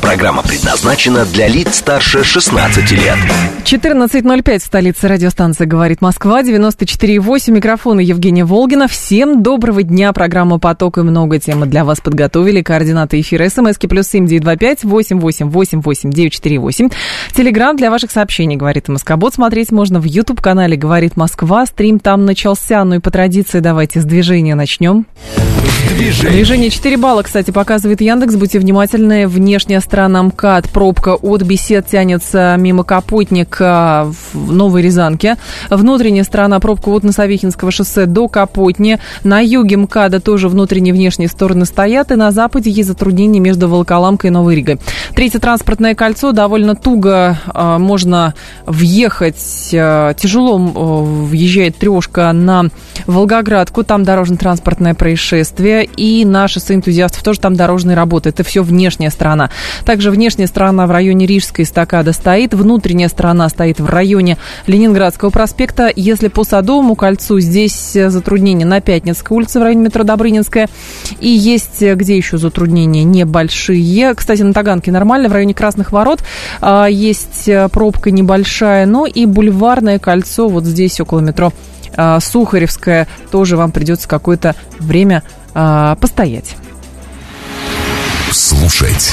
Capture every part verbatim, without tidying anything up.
Программа предназначена для лиц старше шестнадцати лет. четырнадцать ноль пять, столица радиостанции «Говорит Москва», девяносто четыре и восемь, микрофон Евгения Волгина. Всем доброго дня. Программа «Поток» и много темы для вас подготовили. Координаты эфира: смски плюс семь девятьсот двадцать пять восемьсот восемьдесят восемь девятьсот сорок восемь. Телеграм для ваших сообщений «Говорит Москобот». Смотреть можно в YouTube-канале «Говорит Москва». Стрим там начался. Ну и по традиции давайте с движения начнем. Движение четыре балла, кстати, показывает Яндекс. Будьте внимательны. Внешняя сторона МКАД. Пробка от Бесед тянется мимо Капотника в Новой Рязанке. Внутренняя сторона пробка от Носовихинского шоссе до Капотни. На юге МКАДа тоже внутренние и внешние стороны стоят. И на западе есть затруднения между Волоколамкой и Новой Ригой. Третье транспортное кольцо. Довольно туго э, можно въехать. Э, тяжело э, въезжает трешка на Волгоградку. Там дорожно-транспортное происшествие. И на шоссе энтузиастов тоже там дорожные работы. Это все внешняя сторона. Также внешняя сторона в районе Рижской эстакады стоит. Внутренняя сторона стоит в районе Ленинградского проспекта. Если по Садовому кольцу, здесь затруднения на Пятницкой улице в районе метро Добрынинская. И есть где еще затруднения небольшие. Кстати, на Таганке нормально. В районе Красных ворот есть пробка небольшая. Ну и Бульварное кольцо вот здесь около метро Сухаревская. Тоже вам придется какое-то время постоять. Слушать,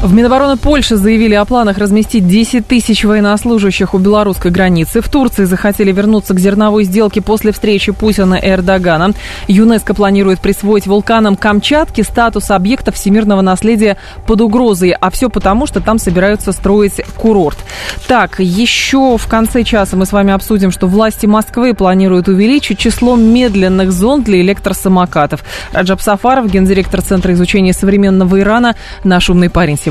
В Минобороны Польши заявили о планах разместить десять тысяч военнослужащих у белорусской границы. В Турции захотели вернуться к зерновой сделке после встречи Путина и Эрдогана. ЮНЕСКО планирует присвоить вулканам Камчатки статус объекта всемирного наследия под угрозой. А все потому, что там собираются строить курорт. Так, еще в конце часа мы с вами обсудим, что власти Москвы планируют увеличить число медленных зон для электросамокатов. Раджеп Сафаров, гендиректор Центра изучения современного Ирана, наш умный парень сегодня.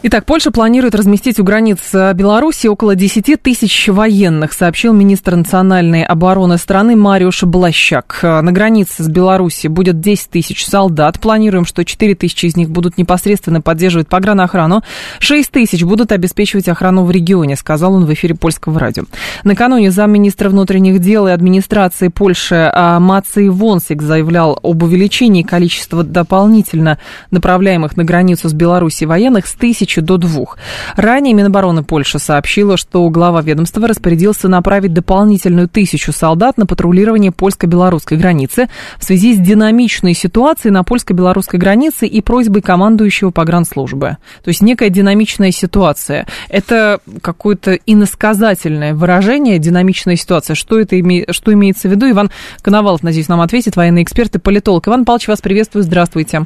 Итак, Польша планирует разместить у границ Беларуси около десять тысяч военных, сообщил министр национальной обороны страны Мариуш Блащак. На границе с Беларусью будет десять тысяч солдат. Планируем, что четыре тысячи из них будут непосредственно поддерживать погранохрану. шесть тысяч будут обеспечивать охрану в регионе, сказал он в эфире Польского радио. Накануне замминистра внутренних дел и администрации Польши Мацей Вонсик заявлял об увеличении количества дополнительно направляемых на границу с Беларусью военных с тысячи до двух. Ранее Минобороны Польши сообщила, что глава ведомства распорядился направить дополнительную тысячу солдат на патрулирование польско-белорусской границы в связи с динамичной ситуацией на польско-белорусской границе и просьбой командующего погранслужбы. То есть некая динамичная ситуация. Это какое-то иносказательное выражение, динамичная ситуация. Что это име... что имеется в виду? Иван Коновалов, надеюсь, нам ответит, военный эксперт и политолог. Иван Павлович, вас приветствую, здравствуйте.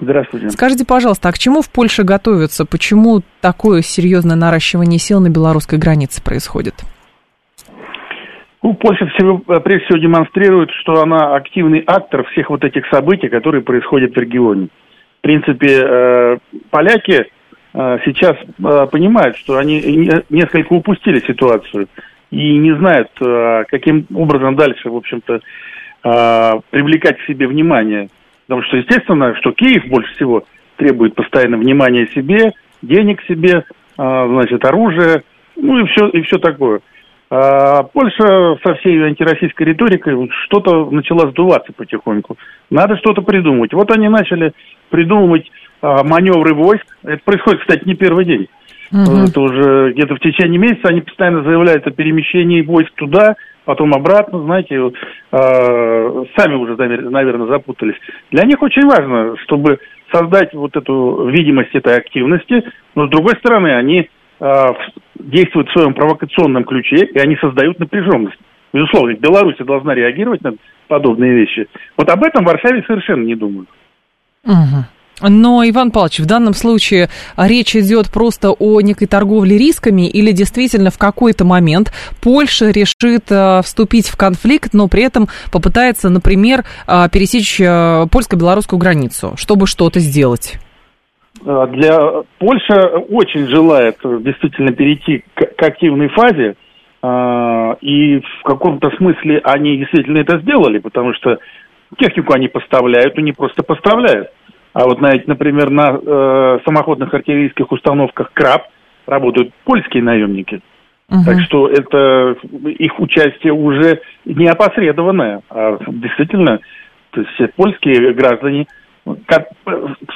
Здравствуйте. Скажите, пожалуйста, а к чему в Польше готовятся? Почему такое серьезное наращивание сил на белорусской границе происходит? Ну, Польша всего, прежде всего демонстрирует, что она активный актор всех вот этих событий, которые происходят в регионе. В принципе, поляки сейчас понимают, что они несколько упустили ситуацию и не знают, каким образом дальше, в общем-то, привлекать к себе внимание. Потому что, естественно, что Киев больше всего требует постоянно внимания себе, денег себе, значит, оружия, ну и все, и все такое. А Польша со всей антироссийской риторикой что-то начала сдуваться потихоньку. Надо что-то придумывать. Вот они начали придумывать маневры войск. Это происходит, кстати, не первый день. Угу. Это уже где-то в течение месяца они постоянно заявляют о перемещении войск туда, потом обратно, знаете, э, сами уже, наверное, запутались. Для них очень важно, чтобы создать вот эту видимость этой активности, но, с другой стороны, они э, действуют в своем провокационном ключе, и они создают напряженность. Безусловно, Беларусь должна реагировать на подобные вещи. Вот об этом в Варшаве совершенно не думают. Угу. Но, Иван Павлович, в данном случае речь идет просто о некой торговле рисками или действительно в какой-то момент Польша решит э, вступить в конфликт, но при этом попытается, например, э, пересечь э, польско-белорусскую границу, чтобы что-то сделать? Для Польша очень желает действительно перейти к, к активной фазе, э, и в каком-то смысле они действительно это сделали, потому что технику они поставляют, и не просто поставляют. А вот, знаете, например, на э, самоходных артиллерийских установках «Краб» работают польские наемники. Uh-huh. Так что это их участие уже не опосредованное, а действительно, то есть польские граждане,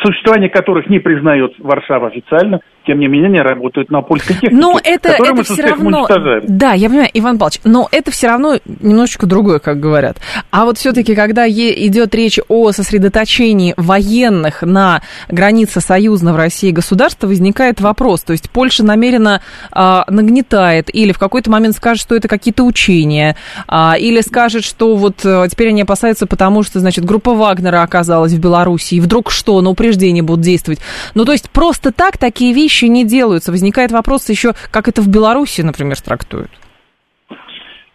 существование которых не признает Варшава официально, тем не менее, они работают на польской технике, но это, которую это мы все равно уничтожаем. Да, я понимаю, Иван Павлович, но это все равно немножечко другое, как говорят. А вот все-таки, когда е- идет речь о сосредоточении военных на границе союзного России государства, возникает вопрос. То есть Польша намеренно а, нагнетает или в какой-то момент скажет, что это какие-то учения, а, или скажет, что вот а, теперь они опасаются, потому что, значит, группа Вагнера оказалась в Беларуси, и вдруг что, на упреждение будут действовать. Ну, то есть просто так такие вещи еще не делаются. Возникает вопрос еще, как это в Беларуси, например, трактуют.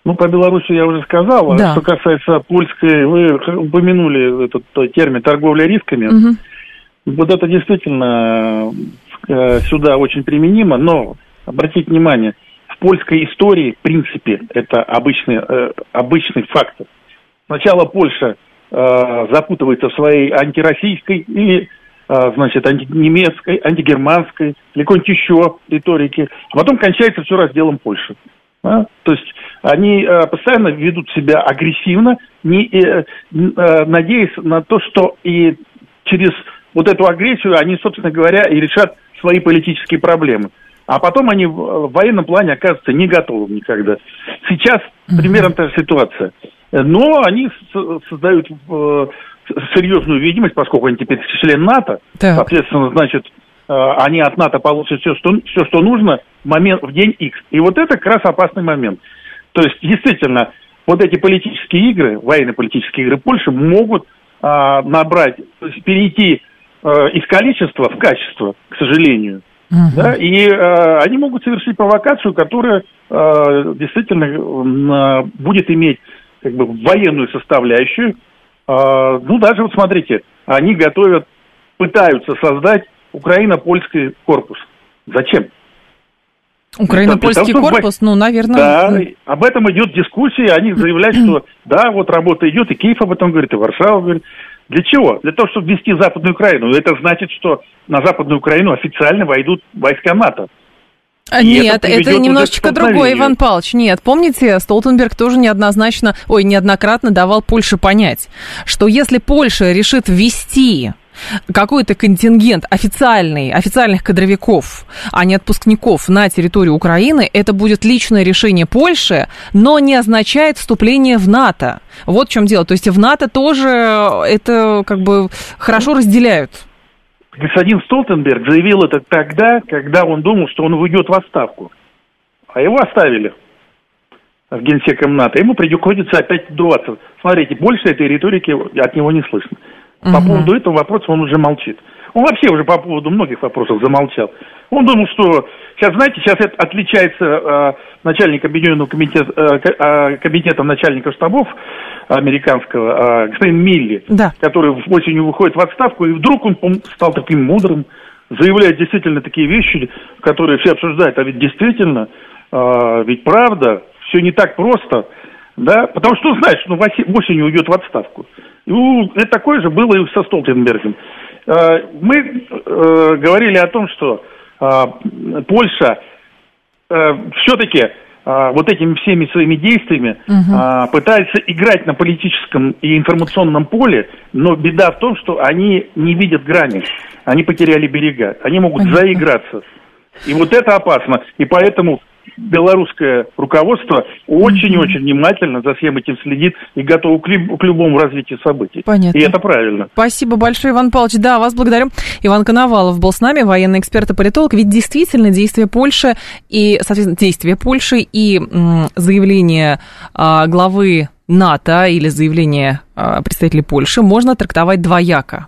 Ну, про Беларусь я уже сказал. Да. Что касается польской, вы упомянули этот термин «торговля рисками». Угу. Вот это действительно сюда очень применимо, но, обратите внимание, в польской истории, в принципе, это обычный, обычный фактор. Сначала Польша запутывается в своей антироссийской или значит, антинемецкой, антигерманской, или какой-нибудь еще риторики, а потом кончается все разделом Польши. А? То есть они а, постоянно ведут себя агрессивно, не, э, э, надеясь на то, что и через вот эту агрессию они, собственно говоря, и решат свои политические проблемы. А потом они в военном плане оказываются не готовы никогда. Сейчас примерно та же ситуация. Но они создают э, серьезную видимость, поскольку они теперь член НАТО, так. Соответственно, значит, они от НАТО получат все, что, все, что нужно в, момент, в день X. И вот это как раз опасный момент. То есть, действительно, вот эти политические игры, военно-политические игры Польши могут а, набрать, то есть перейти а, из количества в качество, к сожалению. Uh-huh. Да, и а, они могут совершить провокацию, которая а, действительно а, будет иметь как бы военную составляющую. Ну, даже вот смотрите, они готовят, пытаются создать украино-польский корпус. Зачем? Украино-польский Потому, корпус, в... ну, наверное... Да, об этом идет дискуссия, они заявляют, что да, вот работа идет, и Киев об этом говорит, и Варшава говорит. Для чего? Для того, чтобы ввести Западную Украину. Это значит, что на Западную Украину официально войдут войска НАТО. И нет, это, это немножечко другое, Иван Павлович. Нет, помните, Столтенберг тоже неоднозначно, ой, неоднократно давал Польше понять, что если Польша решит ввести какой-то контингент официальный, официальных кадровиков, а не отпускников на территорию Украины, это будет личное решение Польши, но не означает вступление в НАТО. Вот в чем дело. То есть в НАТО тоже это как бы хорошо разделяют. Господин Столтенберг заявил это тогда, когда он думал, что он уйдет в отставку. А его оставили в генсеком НАТО. Ему приходится опять вдуваться. Смотрите, больше этой риторики от него не слышно. Угу. По поводу этого вопроса он уже молчит. Он вообще уже по поводу многих вопросов замолчал. Он думал, что... Сейчас, знаете, сейчас это отличается э, начальник Объединенного комитета, э, комитета начальников штабов американского, э, господин Милли, да. Который осенью выходит в отставку, и вдруг он стал таким мудрым, заявляет действительно такие вещи, которые все обсуждают. А ведь действительно, э, ведь правда, все не так просто, да, потому что он знает, что осенью уйдет в отставку. И это такое же было и со Столтенбергом. Мы э, говорили о том, что э, Польша э, все-таки э, вот этими всеми своими действиями uh-huh. э, пытается играть на политическом и информационном поле, но беда в том, что они не видят грани, они потеряли берега, они могут uh-huh. заиграться. И вот это опасно, и поэтому белорусское руководство очень-очень внимательно за всем этим следит и готово к, люб- к любому развитию событий. Понятно. И это правильно. Спасибо большое, Иван Павлович. Да, вас благодарю. Иван Коновалов был с нами, военный эксперт и политолог. Ведь действительно действия Польши и, соответственно, действия Польши и м- заявление а, главы НАТО или заявление а, представителей Польши можно трактовать двояко.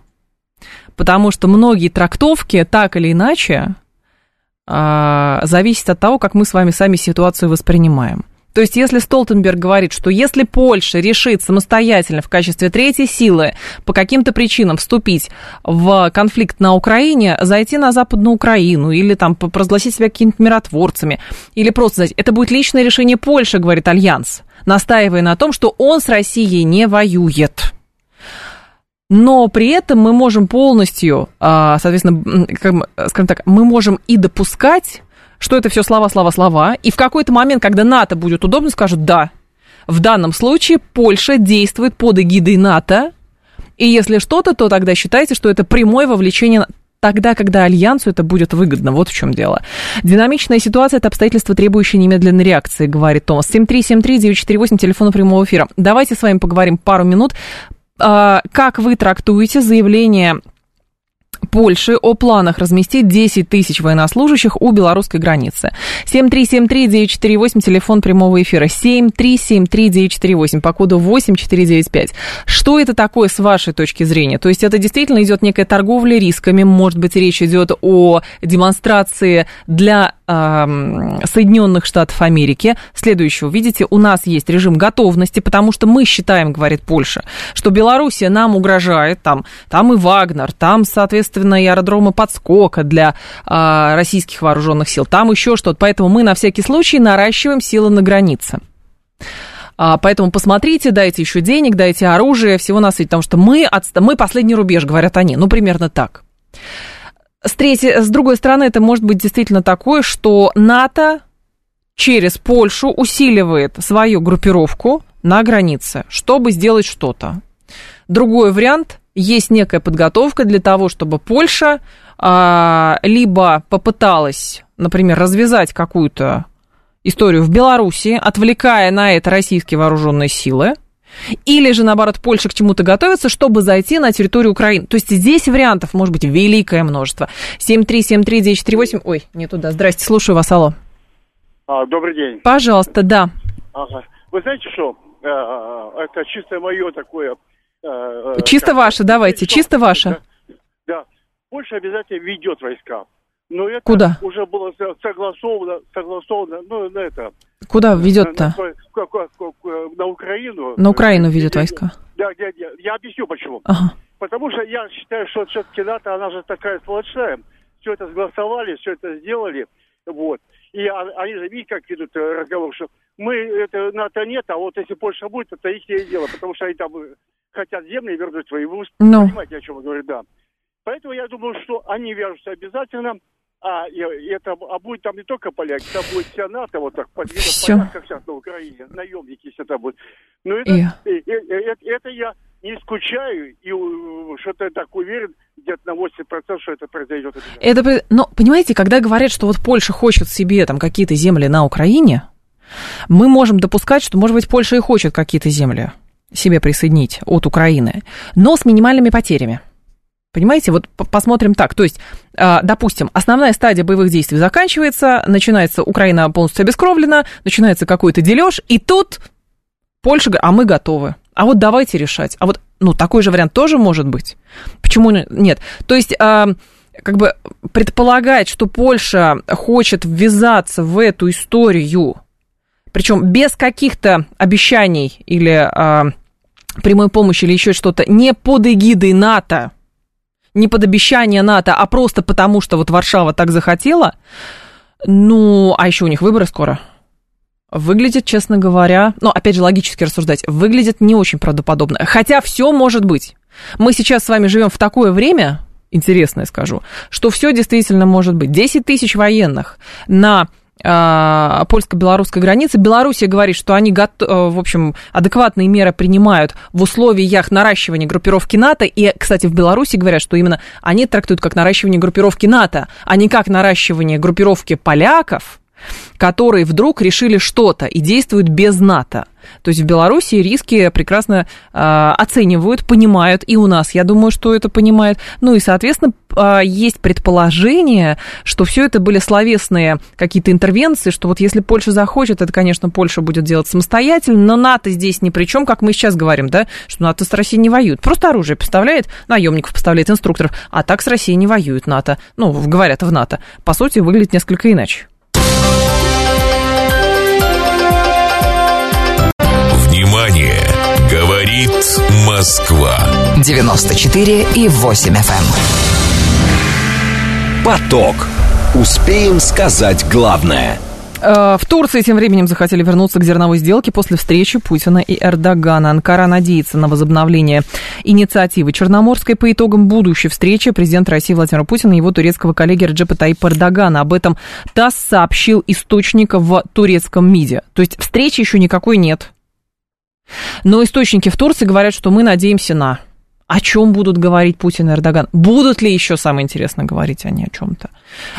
Потому что многие трактовки так или иначе зависит от того, как мы с вами сами ситуацию воспринимаем. То есть, если Столтенберг говорит, что если Польша решит самостоятельно в качестве третьей силы по каким-то причинам вступить в конфликт на Украине, зайти на Западную Украину или там провозгласить себя какими-то миротворцами, или просто, знаете, это будет личное решение Польши, говорит Альянс, настаивая на том, что он с Россией не воюет. Но при этом мы можем полностью, соответственно, скажем так, мы можем и допускать, что это все слова, слова, слова, и в какой-то момент, когда НАТО будет удобно, скажут «да». В данном случае Польша действует под эгидой НАТО, и если что-то, то тогда считайте, что это прямое вовлечение тогда, когда Альянсу это будет выгодно. Вот в чем дело. Динамичная ситуация – это обстоятельства, требующие немедленной реакции, говорит Томас. семь три семь три девять четыре восемь, телефон прямого эфира. Давайте с вами поговорим пару минут. Как вы трактуете заявление Польши о планах разместить десять тысяч военнослужащих у белорусской границы? семь три семь три девять четыре восемь, телефон прямого эфира. семь три семь три девять четыре восемь, по коду восемь четыре девять пять. Что это такое с вашей точки зрения? То есть это действительно идет некая торговля рисками, может быть, речь идет о демонстрации для э, Соединенных Штатов Америки. Следующего, видите, у нас есть режим готовности, потому что мы считаем, говорит Польша, что Белоруссия нам угрожает, там, там и Вагнер, там, соответственно, и аэродромы подскока для а, российских вооруженных сил, там еще что-то. Поэтому мы на всякий случай наращиваем силы на границе. А, поэтому посмотрите, дайте еще денег, дайте оружие, всего на свете, потому что мы, отста- мы последний рубеж, говорят они. Ну, примерно так. С, третьей, с другой стороны, это может быть действительно такое, что НАТО через Польшу усиливает свою группировку на границе, чтобы сделать что-то. Другой вариант. Есть некая подготовка для того, чтобы Польша а, либо попыталась, например, развязать какую-то историю в Беларуси, отвлекая на это российские вооруженные силы, или же, наоборот, Польша к чему-то готовится, чтобы зайти на территорию Украины. То есть здесь вариантов может быть великое множество. семь три семь три девять четыре восемь. Ой, не туда. Здрасте, слушаю вас, алло. А, добрый день. Пожалуйста, да. Ага. Вы знаете что? Это чисто мое такое... Чисто ваше, давайте, чисто, чисто ваше. Да, да, Польша обязательно ведет войска. Но это куда? Уже было согласовано, согласовано, ну, на это... Куда ведет-то? На, на, на Украину. На Украину ведет войска. Да, я, я, я объясню почему. Ага. Потому что я считаю, что все-таки НАТО, она же такая сплошная. Все это согласовали, все это сделали, вот. И они же, видите, как ведут разговор, что мы, это НАТО нет, а вот если Польша будет, это их не дело, потому что они там... хотят земли вернуть свои вузы. No. Понимаете, о чем я говорю, да. Поэтому я думаю, что они вяжутся обязательно, а, и, и это, а будет там не только поляки, там будет вся НАТО, вот так, под видом поляк, как сейчас на Украине, наемники все там будут. Но это, yeah. это, это, это я не скучаю и что-то так уверен, где-то на восемьдесят процентов, что это произойдет. Это, но, понимаете, когда говорят, что вот Польша хочет себе там какие-то земли на Украине, мы можем допускать, что, может быть, Польша и хочет какие-то земли себе присоединить от Украины, но с минимальными потерями. Понимаете, вот посмотрим так. То есть, допустим, основная стадия боевых действий заканчивается, начинается Украина полностью обескровлена, начинается какой-то дележ, и тут Польша говорит, а мы готовы. А вот давайте решать. А вот, ну, такой же вариант тоже может быть. Почему нет? То есть... как бы предполагать, что Польша хочет ввязаться в эту историю, причем без каких-то обещаний или а, прямой помощи или еще что-то, не под эгидой НАТО, не под обещание НАТО, а просто потому, что вот Варшава так захотела, ну, а еще у них выборы скоро. Выглядит, честно говоря, ну, опять же, логически рассуждать, выглядит не очень правдоподобно. Хотя все может быть. Мы сейчас с вами живем в такое время, интересное скажу, что все действительно может быть. десять тысяч военных на... польско-белорусской границы. Белоруссия говорит, что они, в общем, адекватные меры принимают в условиях наращивания группировки НАТО. И, кстати, в Беларуси говорят, что именно они трактуют как наращивание группировки НАТО, а не как наращивание группировки поляков, которые вдруг решили что-то и действуют без НАТО. То есть в Беларуси риски прекрасно э, оценивают, понимают, и у нас, я думаю, что это понимают. Ну и, соответственно, э, есть предположение, что все это были словесные какие-то интервенции, что вот если Польша захочет, это, конечно, Польша будет делать самостоятельно, но НАТО здесь ни при чем, как мы сейчас говорим, да, что НАТО с Россией не воюет. Просто оружие поставляет, наемников поставляет, инструкторов, а так с Россией не воюет НАТО. Ну, говорят в НАТО. По сути, выглядит несколько иначе. Говорит Москва. девяносто четыре и восемь эф эм. Поток. Успеем сказать главное. В Турции тем временем захотели вернуться к зерновой сделке после встречи Путина и Эрдогана. Анкара надеется на возобновление инициативы Черноморской по итогам будущей встречи президента России Владимира Путина и его турецкого коллеги Реджепа Тайипа Эрдогана. Об этом ТАСС сообщил источник в турецком МИДе. То есть встречи еще никакой нет. Но источники в Турции говорят, что мы надеемся на... О чем будут говорить Путин и Эрдоган? Будут ли еще, самое интересное, говорить они о чем-то?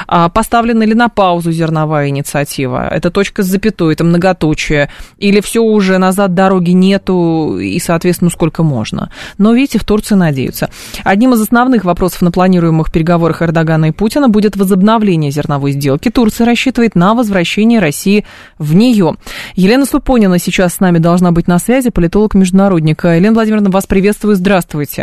А поставлена ли на паузу зерновая инициатива? Это точка с запятой, это многоточие. Или все уже назад дороги нету, и, соответственно, сколько можно. Но, видите, в Турции надеются. Одним из основных вопросов на планируемых переговорах Эрдогана и Путина будет возобновление зерновой сделки. Турция рассчитывает на возвращение России в нее. Елена Супонина сейчас с нами должна быть на связи, политолог-международник. Елена Владимировна, вас приветствую. Здравствуйте.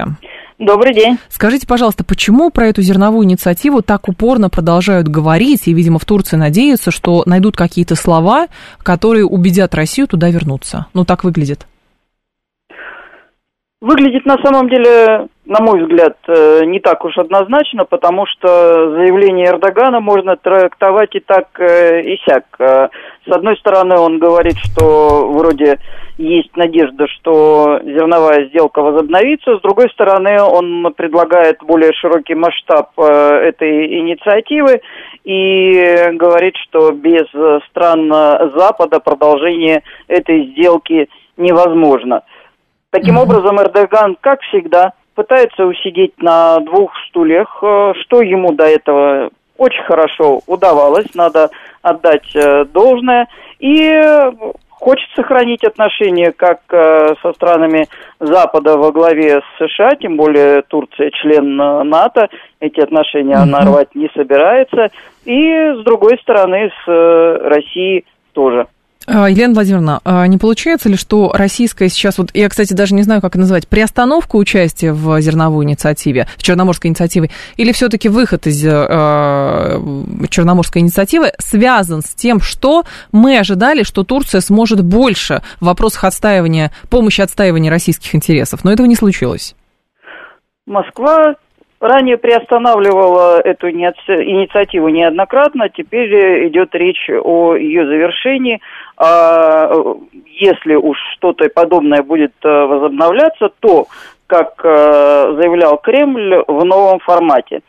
Добрый день. Скажите, пожалуйста, почему про эту зерновую инициативу так упорно продолжают говорить, и, видимо, в Турции надеются, что найдут какие-то слова, которые убедят Россию туда вернуться? Ну, так выглядит. Выглядит, на самом деле, на мой взгляд, не так уж однозначно, потому что заявление Эрдогана можно трактовать и так, и сяк. С одной стороны, он говорит, что вроде есть надежда, что зерновая сделка возобновится. С другой стороны, он предлагает более широкий масштаб этой инициативы и говорит, что без стран Запада продолжение этой сделки невозможно. Таким образом, Эрдоган, как всегда, пытается усидеть на двух стульях, что ему до этого очень хорошо удавалось, надо отдать должное, и хочет сохранить отношения как со странами Запада во главе с США, тем более Турция член НАТО, эти отношения она рвать не собирается, и с другой стороны с Россией тоже. Елена Владимировна, не получается ли, что российская сейчас, вот я, кстати, даже не знаю, как это назвать, приостановка участия в зерновой инициативе, в Черноморской инициативе, или все-таки выход из э, Черноморской инициативы связан с тем, что мы ожидали, что Турция сможет больше в вопросах отстаивания, помощи отстаивания российских интересов, но этого не случилось? Москва ранее приостанавливала эту инициативу неоднократно, теперь идет речь о ее завершении. Если уж что-то подобное будет возобновляться, то, как заявлял Кремль, в новом формате.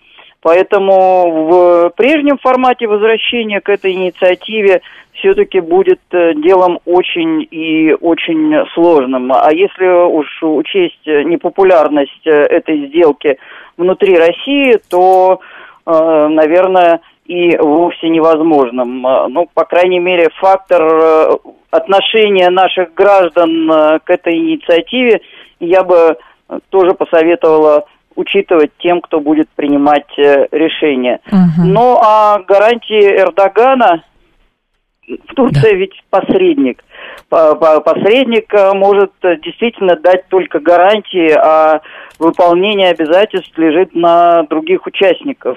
Поэтому в прежнем формате возвращение к этой инициативе все-таки будет делом очень и очень сложным. А если уж учесть непопулярность этой сделки внутри России, то, наверное, и вовсе невозможным. Ну, по крайней мере, фактор отношения наших граждан к этой инициативе я бы тоже посоветовала учитывать тем, кто будет принимать решения. Угу. Ну, а гарантии Эрдогана... В Турции да. ведь посредник. Посредник может действительно дать только гарантии, а выполнение обязательств лежит на других участников.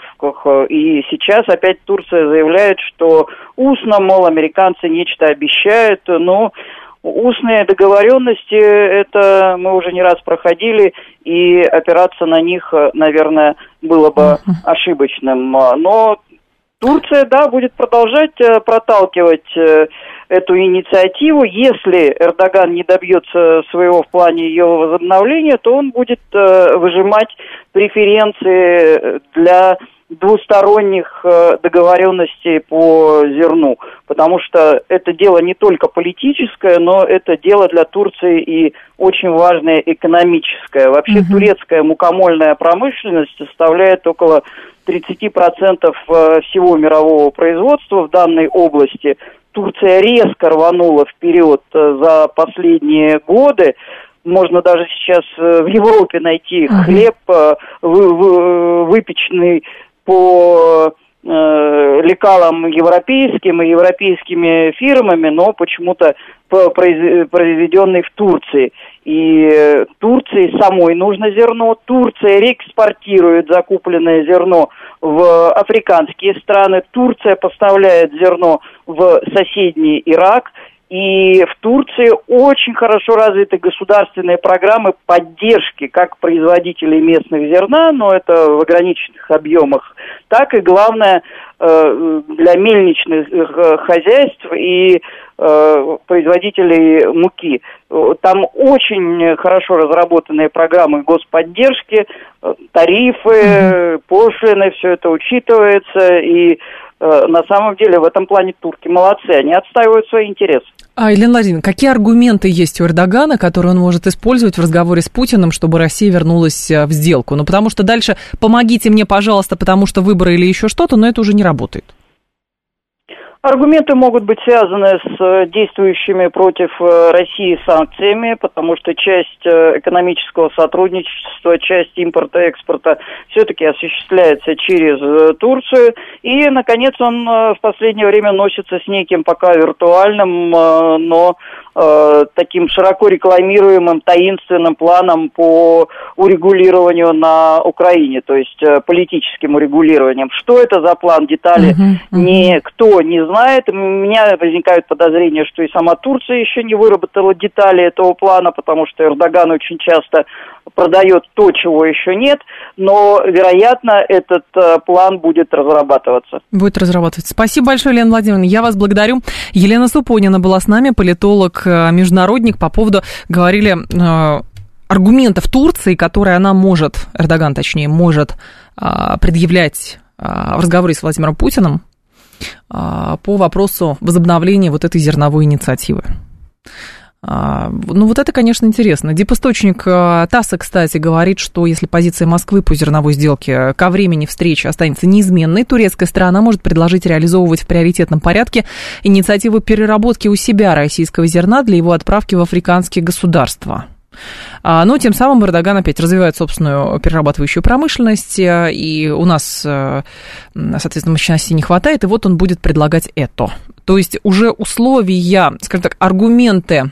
И сейчас опять Турция заявляет, что устно, мол, американцы нечто обещают, но устные договоренности, это мы уже не раз проходили, и опираться на них, наверное, было бы ошибочным. Но Турция, да, будет продолжать проталкивать эту инициативу. Если Эрдоган не добьется своего в плане ее возобновления, то он будет выжимать преференции для двусторонних договоренностей по зерну, потому что это дело не только политическое, но это дело для Турции и очень важное экономическое. Вообще угу. турецкая мукомольная промышленность составляет около тридцать процентов всего мирового производства в данной области. Турция резко рванула вперед за последние годы. Можно даже сейчас в Европе найти угу. хлеб, выпечный по э, лекалам европейским и европейскими фирмами, но почему-то произведенный в Турции. И Турции самой нужно зерно. Турция реэкспортирует закупленное зерно в африканские страны. Турция поставляет зерно в соседний Ирак. И в Турции очень хорошо развиты государственные программы поддержки как производителей местных зерна, но это в ограниченных объемах, так и, главное, для мельничных хозяйств и производителей муки. Там очень хорошо разработанные программы господдержки, тарифы, пошлины, все это учитывается, и на самом деле в этом плане турки молодцы, они отстаивают свои интересы. А, Елена Владимировна, какие аргументы есть у Эрдогана, которые он может использовать в разговоре с Путиным, чтобы Россия вернулась в сделку? Ну, потому что дальше «помогите мне, пожалуйста, потому что выборы или еще что-то», но это уже не работает. Аргументы могут быть связаны с действующими против России санкциями, потому что часть экономического сотрудничества, часть импорта, экспорта все-таки осуществляется через Турцию. И, наконец, он в последнее время носится с неким пока виртуальным, но таким широко рекламируемым таинственным планом по урегулированию на Украине, то есть политическим урегулированием. Что это за план, детали угу, никто не знает. У меня возникают подозрения, что и сама Турция еще не выработала детали этого плана, потому что Эрдоган очень часто продает то, чего еще нет, но, вероятно, этот план будет разрабатываться. Будет разрабатываться. Спасибо большое, Елена Владимировна. Я вас благодарю. Елена Супонина была с нами, политолог, международник, по поводу, говорили, э, аргументов Турции, которые она может, Эрдоган, точнее, может э, предъявлять э, в разговоре с Владимиром Путиным э, по вопросу возобновления вот этой зерновой инициативы. Э, ну, вот это, конечно, интересно. Диписточник э, ТАССа, кстати, говорит, что если позиция Москвы по зерновой сделке ко времени встречи останется неизменной, турецкая сторона может предложить реализовывать в приоритетном порядке инициативу переработки у себя российского зерна для его отправки в африканские государства. Но тем самым Эрдоган опять развивает собственную перерабатывающую промышленность, и у нас, соответственно, мощности не хватает, и вот он будет предлагать это. То есть уже условия, скажем так, аргументы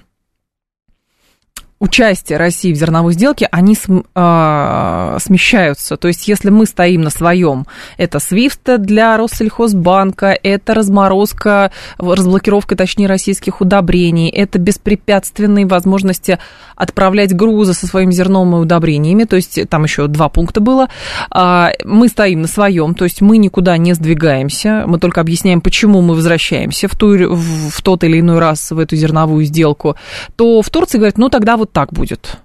участия России в зерновой сделке, они см, э, смещаются. То есть если мы стоим на своем, это СВИФТ для Россельхозбанка, это разморозка, разблокировка, точнее, российских удобрений, это беспрепятственные возможности отправлять грузы со своим зерном и удобрениями, то есть там еще два пункта было. Мы стоим на своем, то есть мы никуда не сдвигаемся, мы только объясняем, почему мы возвращаемся в, ту, в тот или иной раз в эту зерновую сделку. То в Турции говорят, ну тогда вот так будет.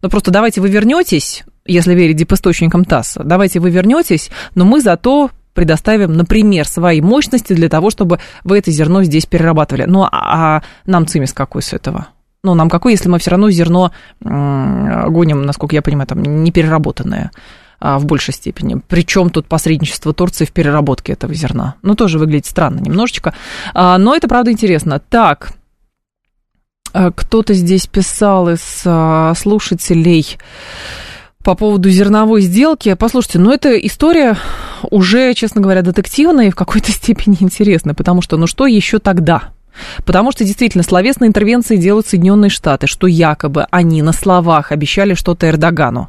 Но просто давайте вы вернетесь, если верить диписточникам ТАССа, давайте вы вернетесь, но мы зато предоставим, например, свои мощности для того, чтобы вы это зерно здесь перерабатывали. Ну, а, а нам цимис какой с этого? Ну, нам какой, если мы все равно зерно м- гоним, насколько я понимаю, там непереработанное а, в большей степени. Причем тут посредничество Турции в переработке этого зерна. Ну, тоже выглядит странно немножечко. А, но это, правда, интересно. Так, кто-то здесь писал из слушателей по поводу зерновой сделки. Послушайте, ну эта история уже, честно говоря, детективная и в какой-то степени интересная, потому что, ну что еще тогда? Потому что, действительно, словесные интервенции делают Соединенные Штаты, что якобы они на словах обещали что-то Эрдогану.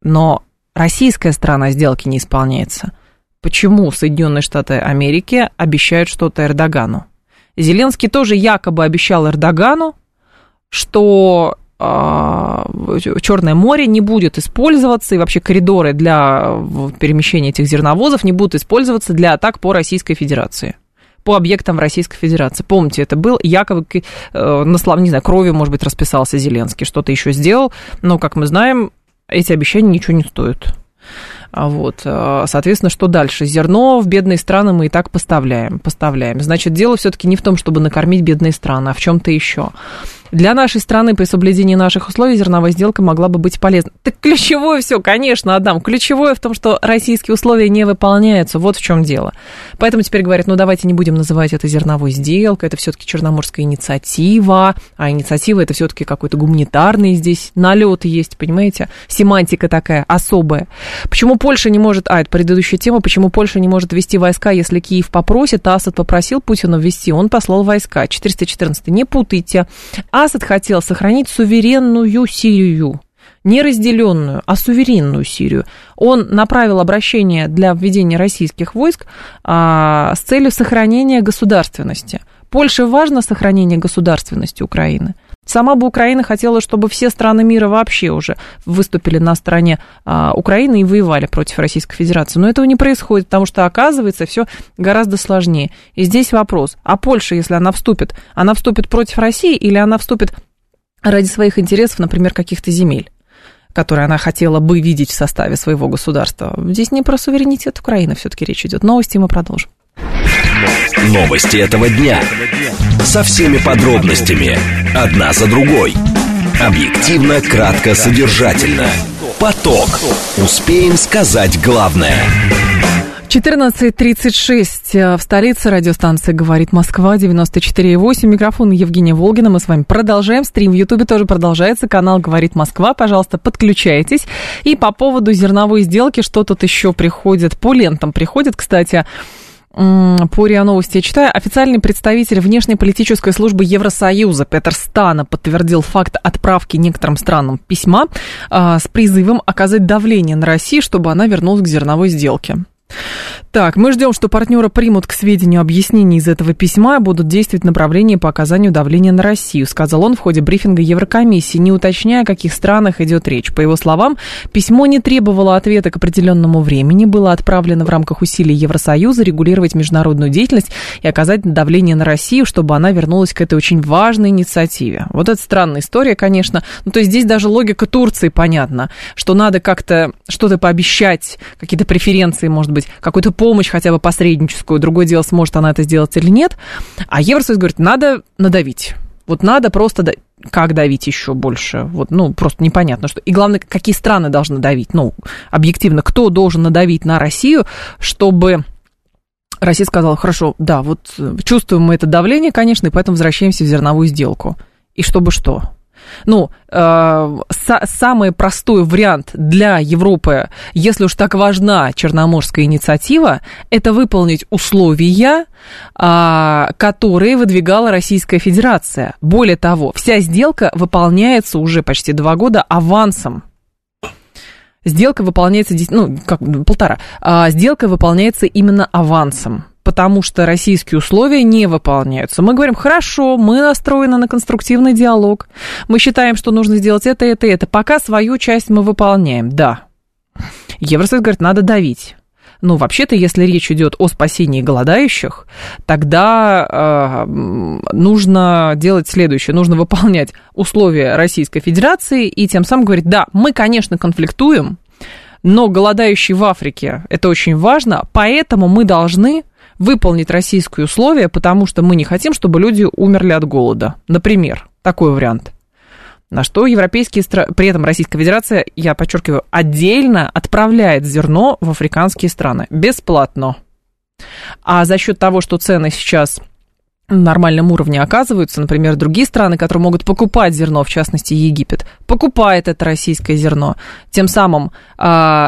Но российская сторона сделки не исполняется. Почему Соединенные Штаты Америки обещают что-то Эрдогану? Зеленский тоже якобы обещал Эрдогану, что э, Черное море не будет использоваться, и вообще коридоры для перемещения этих зерновозов не будут использоваться для атак по Российской Федерации, по объектам Российской Федерации. Помните, это был якобы, э, на слав, не знаю, кровью, может быть, расписался Зеленский, что-то еще сделал, но, как мы знаем, эти обещания ничего не стоят. Вот, соответственно, что дальше? Зерно в бедные страны мы и так поставляем, поставляем. Значит, дело все-таки не в том, чтобы накормить бедные страны, а в чем-то еще. Для нашей страны при соблюдении наших условий зерновая сделка могла бы быть полезна. Так ключевое все, конечно, Адам, ключевое в том, что российские условия не выполняются, вот в чем дело. Поэтому теперь говорят, ну давайте не будем называть это зерновой сделкой, это все-таки Черноморская инициатива, а инициатива это все-таки какой-то гуманитарный здесь налет есть, понимаете, семантика такая особая. Почему Польша не может, а это предыдущая тема, почему Польша не может ввести войска, если Киев попросит, Асад попросил Путина ввести, он послал войска, четыреста четырнадцатый, не путайте, а Асад хотел сохранить суверенную Сирию, не разделенную, а суверенную Сирию. Он направил обращение для введения российских войск а, с целью сохранения государственности. Польше важно сохранение государственности Украины? Сама бы Украина хотела, чтобы все страны мира вообще уже выступили на стороне а, Украины и воевали против Российской Федерации. Но этого не происходит, потому что, оказывается, все гораздо сложнее. И здесь вопрос, а Польша, если она вступит, она вступит против России или она вступит ради своих интересов, например, каких-то земель, которые она хотела бы видеть в составе своего государства? Здесь не про суверенитет Украины все-таки речь идет. Новости мы продолжим. Новости этого дня. Со всеми подробностями. Одна за другой. Объективно, кратко, содержательно. Поток. Успеем сказать главное. четырнадцать тридцать шесть в столице. Радиостанция «Говорит Москва», девяносто четыре и восемь. Микрофон Евгения Волгина. Мы с вами продолжаем. Стрим в Ютубе тоже продолжается. Канал «Говорит Москва». Пожалуйста, подключайтесь. И по поводу зерновой сделки, что тут еще приходит? По лентам приходит, кстати, по РИА Новости я читаю. Официальный представитель внешнеполитической службы Евросоюза Петер Стана подтвердил факт отправки некоторым странам письма а, с призывом оказать давление на Россию, чтобы она вернулась к зерновой сделке. Так, мы ждем, что партнеры примут к сведению объяснения из этого письма и будут действовать в направлении по оказанию давления на Россию, сказал он в ходе брифинга Еврокомиссии, не уточняя, о каких странах идет речь. По его словам, письмо не требовало ответа к определенному времени, было отправлено в рамках усилий Евросоюза регулировать международную деятельность и оказать давление на Россию, чтобы она вернулась к этой очень важной инициативе. Вот это странная история, конечно. Ну, то есть здесь даже логика Турции понятна, что надо как-то что-то пообещать, какие-то преференции, может быть, какую-то помощь хотя бы посредническую, другое дело, сможет она это сделать или нет. А Евросоюз говорит, надо надавить. Вот надо просто... Дав... Как давить еще больше? Вот, ну, просто непонятно, что... И главное, какие страны должны давить? Ну, объективно, кто должен надавить на Россию, чтобы... Россия сказала, хорошо, да, вот чувствуем мы это давление, конечно, и поэтому возвращаемся в зерновую сделку. И чтобы что? Ну, э, са- самый простой вариант для Европы, если уж так важна Черноморская инициатива, это выполнить условия, э, которые выдвигала Российская Федерация. Более того, вся сделка выполняется уже почти два года авансом. Сделка выполняется, ну, как, полтора. Э, сделка выполняется именно авансом, потому что российские условия не выполняются. Мы говорим, хорошо, мы настроены на конструктивный диалог, мы считаем, что нужно сделать это, это, это, пока свою часть мы выполняем, да. Евросоюз говорит, надо давить. Ну, вообще-то, если речь идет о спасении голодающих, тогда э, нужно делать следующее, нужно выполнять условия Российской Федерации и тем самым говорить, да, мы, конечно, конфликтуем, но голодающие в Африке, это очень важно, поэтому мы должны... выполнить российские условия, потому что мы не хотим, чтобы люди умерли от голода. Например, такой вариант. На что европейские страны, при этом Российская Федерация, я подчеркиваю, отдельно отправляет зерно в африканские страны. Бесплатно. А за счет того, что цены сейчас на нормальном уровне оказываются, например, другие страны, которые могут покупать зерно, в частности, Египет, покупает это российское зерно, тем самым э,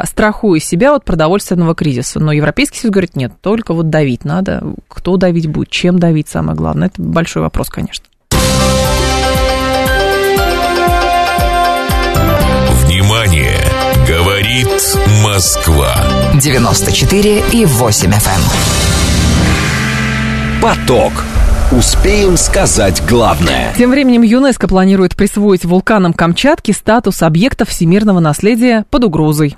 страхуя себя от продовольственного кризиса. Но Европейский Союз говорит, нет, только вот давить надо. Кто давить будет, чем давить, самое главное. Это большой вопрос, конечно. Внимание! Говорит Москва. девяносто четыре и восемь эф эм. Поток. Успеем сказать главное. Тем временем ЮНЕСКО планирует присвоить вулканам Камчатки статус объектов всемирного наследия под угрозой.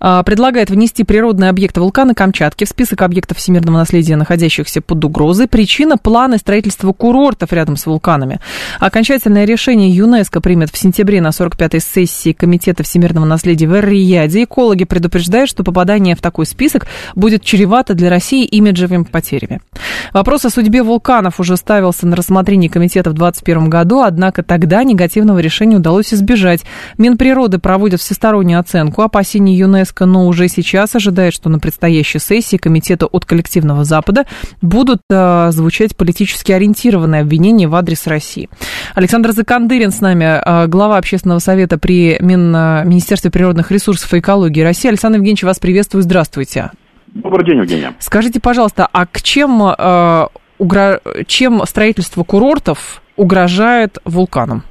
Предлагает внести природные объекты вулкана Камчатки в список объектов всемирного наследия, находящихся под угрозой. Причина – планы строительства курортов рядом с вулканами. Окончательное решение ЮНЕСКО примет в сентябре на сорок пятой сессии Комитета всемирного наследия в Эр-Рияде. Экологи предупреждают, что попадание в такой список будет чревато для России имиджевыми потерями. Вопрос о судьбе вулканов уже ставился на рассмотрение комитета в двадцать первом году, однако тогда негативного решения удалось избежать. Минприроды проводят всестороннюю оценку опасений ЮНЕСКО, но уже сейчас ожидает, что на предстоящей сессии Комитета от коллективного Запада будут э, звучать политически ориентированные обвинения в адрес России. Александр Закондырин с нами, э, глава общественного совета при Мин, э, Министерстве природных ресурсов и экологии России. Александр Евгеньевич, вас приветствую, здравствуйте. Добрый день, Евгения. Скажите, пожалуйста, а к чем, э, угро... чем строительство курортов угрожает вулканам?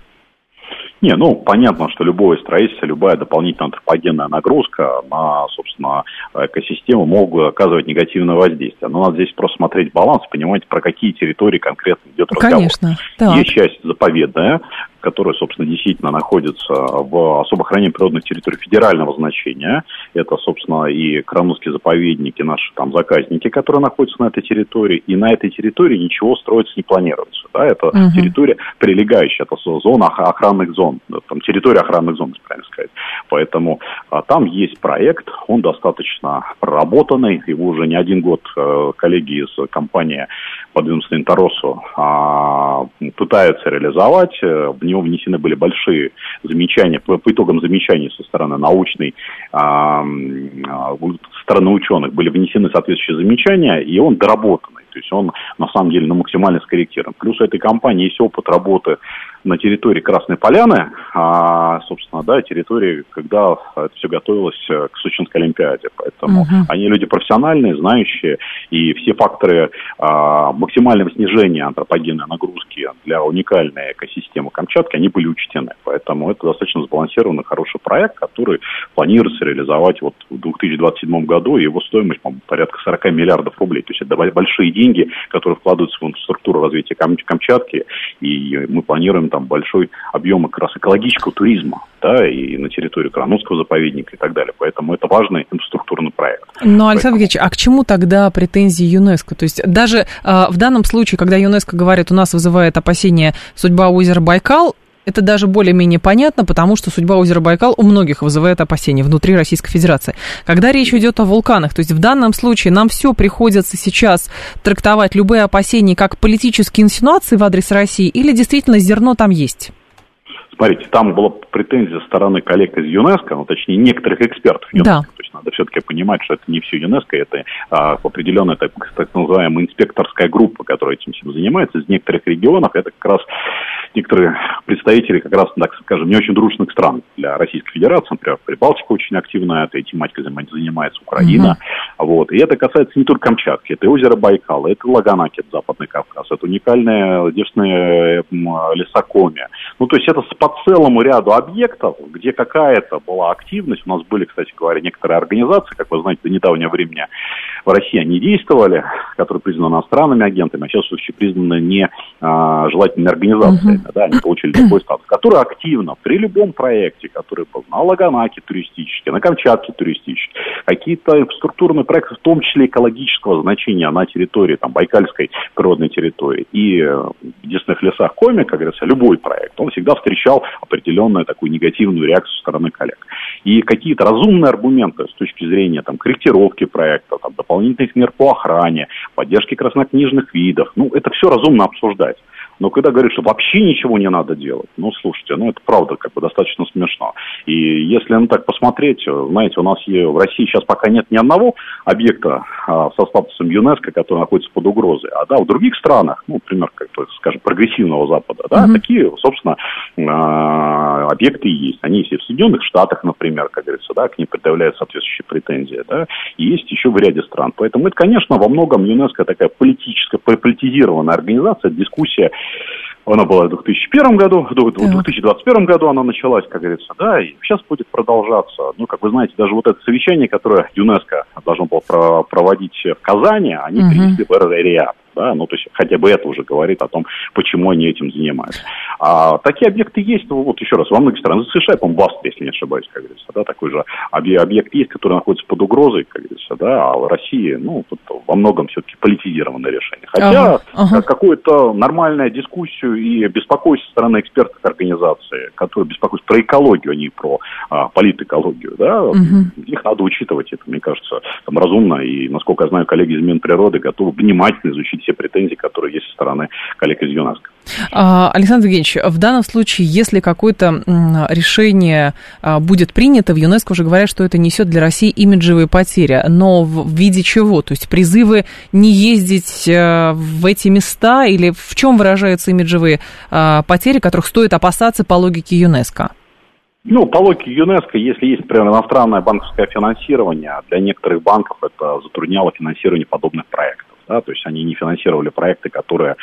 Не, ну, понятно, что любое строительство, любая дополнительная антропогенная нагрузка на, собственно, экосистему могут оказывать негативное воздействие. Но надо здесь просто смотреть баланс, понимать, про какие территории конкретно идет разговор. Конечно, да. Есть часть заповедная, которая, собственно, действительно находится в особо охраняемых природных территориях федерального значения. Это, собственно, и Кроноцкий заповедник, и наши там заказники, которые находятся на этой территории. И на этой территории ничего строиться не планируется. Да? Это угу. территория прилегающая, это зона охранных зон, там территория охранных зон, правильно сказать. Поэтому а, там есть проект, он достаточно проработанный. Его уже не один год э, коллеги из компании под ведомством Интерросу э, пытаются реализовать. В него внесены были большие замечания, по, по итогам замечаний со стороны научной, э, э, стороны ученых были внесены соответствующие замечания, и он доработанный. То есть он, на самом деле, ну, максимально скорректирован. Плюс у этой компании есть опыт работы на территории Красной Поляны, а, собственно, да, территории, когда это все готовилось к Сочинской Олимпиаде. Поэтому uh-huh. они люди профессиональные, знающие, и все факторы а, максимального снижения антропогенной нагрузки для уникальной экосистемы Камчатки, они были учтены. Поэтому это достаточно сбалансированный, хороший проект, который планируется реализовать вот в две тысячи двадцать седьмом году, и его стоимость, по-моему, порядка сорок миллиардов рублей. То есть это большие деньги. Деньги, которые вкладываются в инфраструктуру развития Кам- Камчатки, и мы планируем там большой объем как раз экологического туризма, да, и на территорию Кроноцкого заповедника и так далее. Поэтому это важный инфраструктурный проект. Но, Александр Евгеньевич, а к чему тогда претензии ЮНЕСКО? То есть даже э, в данном случае, когда ЮНЕСКО говорит, у нас вызывает опасения судьба озера Байкал, это даже более-менее понятно, потому что судьба озера Байкал у многих вызывает опасения внутри Российской Федерации. Когда речь идет о вулканах, то есть в данном случае нам все приходится сейчас трактовать любые опасения как политические инсинуации в адрес России, или действительно зерно там есть? Смотрите, там была претензия со стороны коллег из ЮНЕСКО, ну, точнее, некоторых экспертов ЮНЕСКО. Да. То есть надо все-таки понимать, что это не все ЮНЕСКО, это а, определенная так, так называемая инспекторская группа, которая этим всем занимается. Из некоторых регионов это как раз некоторые представители, как раз, так скажем, не очень дружных стран для Российской Федерации. Например, Прибалтика очень активно этой тематикой занимается, Украина. Mm-hmm. Вот. И это касается не только Камчатки, это озеро Байкала, это Лаганаки, это Западный Кавказ, это уникальные дешные леса Коми. Ну, то есть это по целому ряду объектов, где какая-то была активность. У нас были, кстати говоря, некоторые организации, как вы знаете, до недавнего времени в России они действовали, которые признаны иностранными агентами, а сейчас все признаны не а, желательными организациями. Uh-huh. Да, они получили такой статус, который активно при любом проекте, который был на Лаганаке туристический, на Камчатке туристический, какие-то инфраструктурные проекты, в том числе экологического значения на территории там, Байкальской природной территории и в единственных лесах Коми, как говорится, любой проект, он всегда встречал определенную такую негативную реакцию со стороны коллег. И какие-то разумные аргументы с точки зрения там, корректировки проекта, там, дополнительных мер по охране, поддержки краснокнижных видов, ну, это все разумно обсуждать. Но когда говорят, что вообще ничего не надо делать, ну, слушайте, ну, это правда как бы достаточно смешно. И если, ну, так посмотреть, знаете, у нас в России сейчас пока нет ни одного объекта а, со статусом ЮНЕСКО, который находится под угрозой, а, да, в других странах, ну, например, как, скажем, прогрессивного Запада, да, mm-hmm. такие, собственно, а, объекты есть. Они есть и в Соединенных Штатах, например, как говорится, да, к ним предъявляются соответствующие претензии, да, и есть еще в ряде стран. Поэтому это, конечно, во многом ЮНЕСКО такая политическая, политизированная организация, дискуссия. Она была в две тысячи первом году, в две тысячи двадцать первом году она началась, как говорится, да, и сейчас будет продолжаться. Ну, как вы знаете, даже вот это совещание, которое ЮНЕСКО должно было проводить в Казани, они uh-huh. принесли в эр эр а. Да, ну, то есть хотя бы это уже говорит о том, почему они этим занимаются. А такие объекты есть, вот еще раз, во многих странах, США, по-моему, в Австрии, если не ошибаюсь, как говорится, да, такой же объект есть, который находится под угрозой, как говорится, да, а в России, ну, тут во многом все-таки политизированное решение. Хотя ага, ага. какую-то нормальную дискуссию и беспокойство со стороны экспертов организации, которые беспокоятся про экологию, а не про а, политэкологию, да, угу. их надо учитывать, это, мне кажется, там, разумно, и, насколько я знаю, коллеги из Минприроды готовы внимательно изучить все претензии, которые есть со стороны коллег из ЮНЕСКО. Александр Евгеньевич, в данном случае, если какое-то решение будет принято, в ЮНЕСКО уже говорят, что это несет для России имиджевые потери. Но в виде чего? То есть призывы не ездить в эти места? Или в чем выражаются имиджевые потери, которых стоит опасаться по логике ЮНЕСКО? Ну, по логике ЮНЕСКО, если есть, например, иностранное банковское финансирование, для некоторых банков это затрудняло финансирование подобных проектов. да, то есть они не финансировали проекты, которые,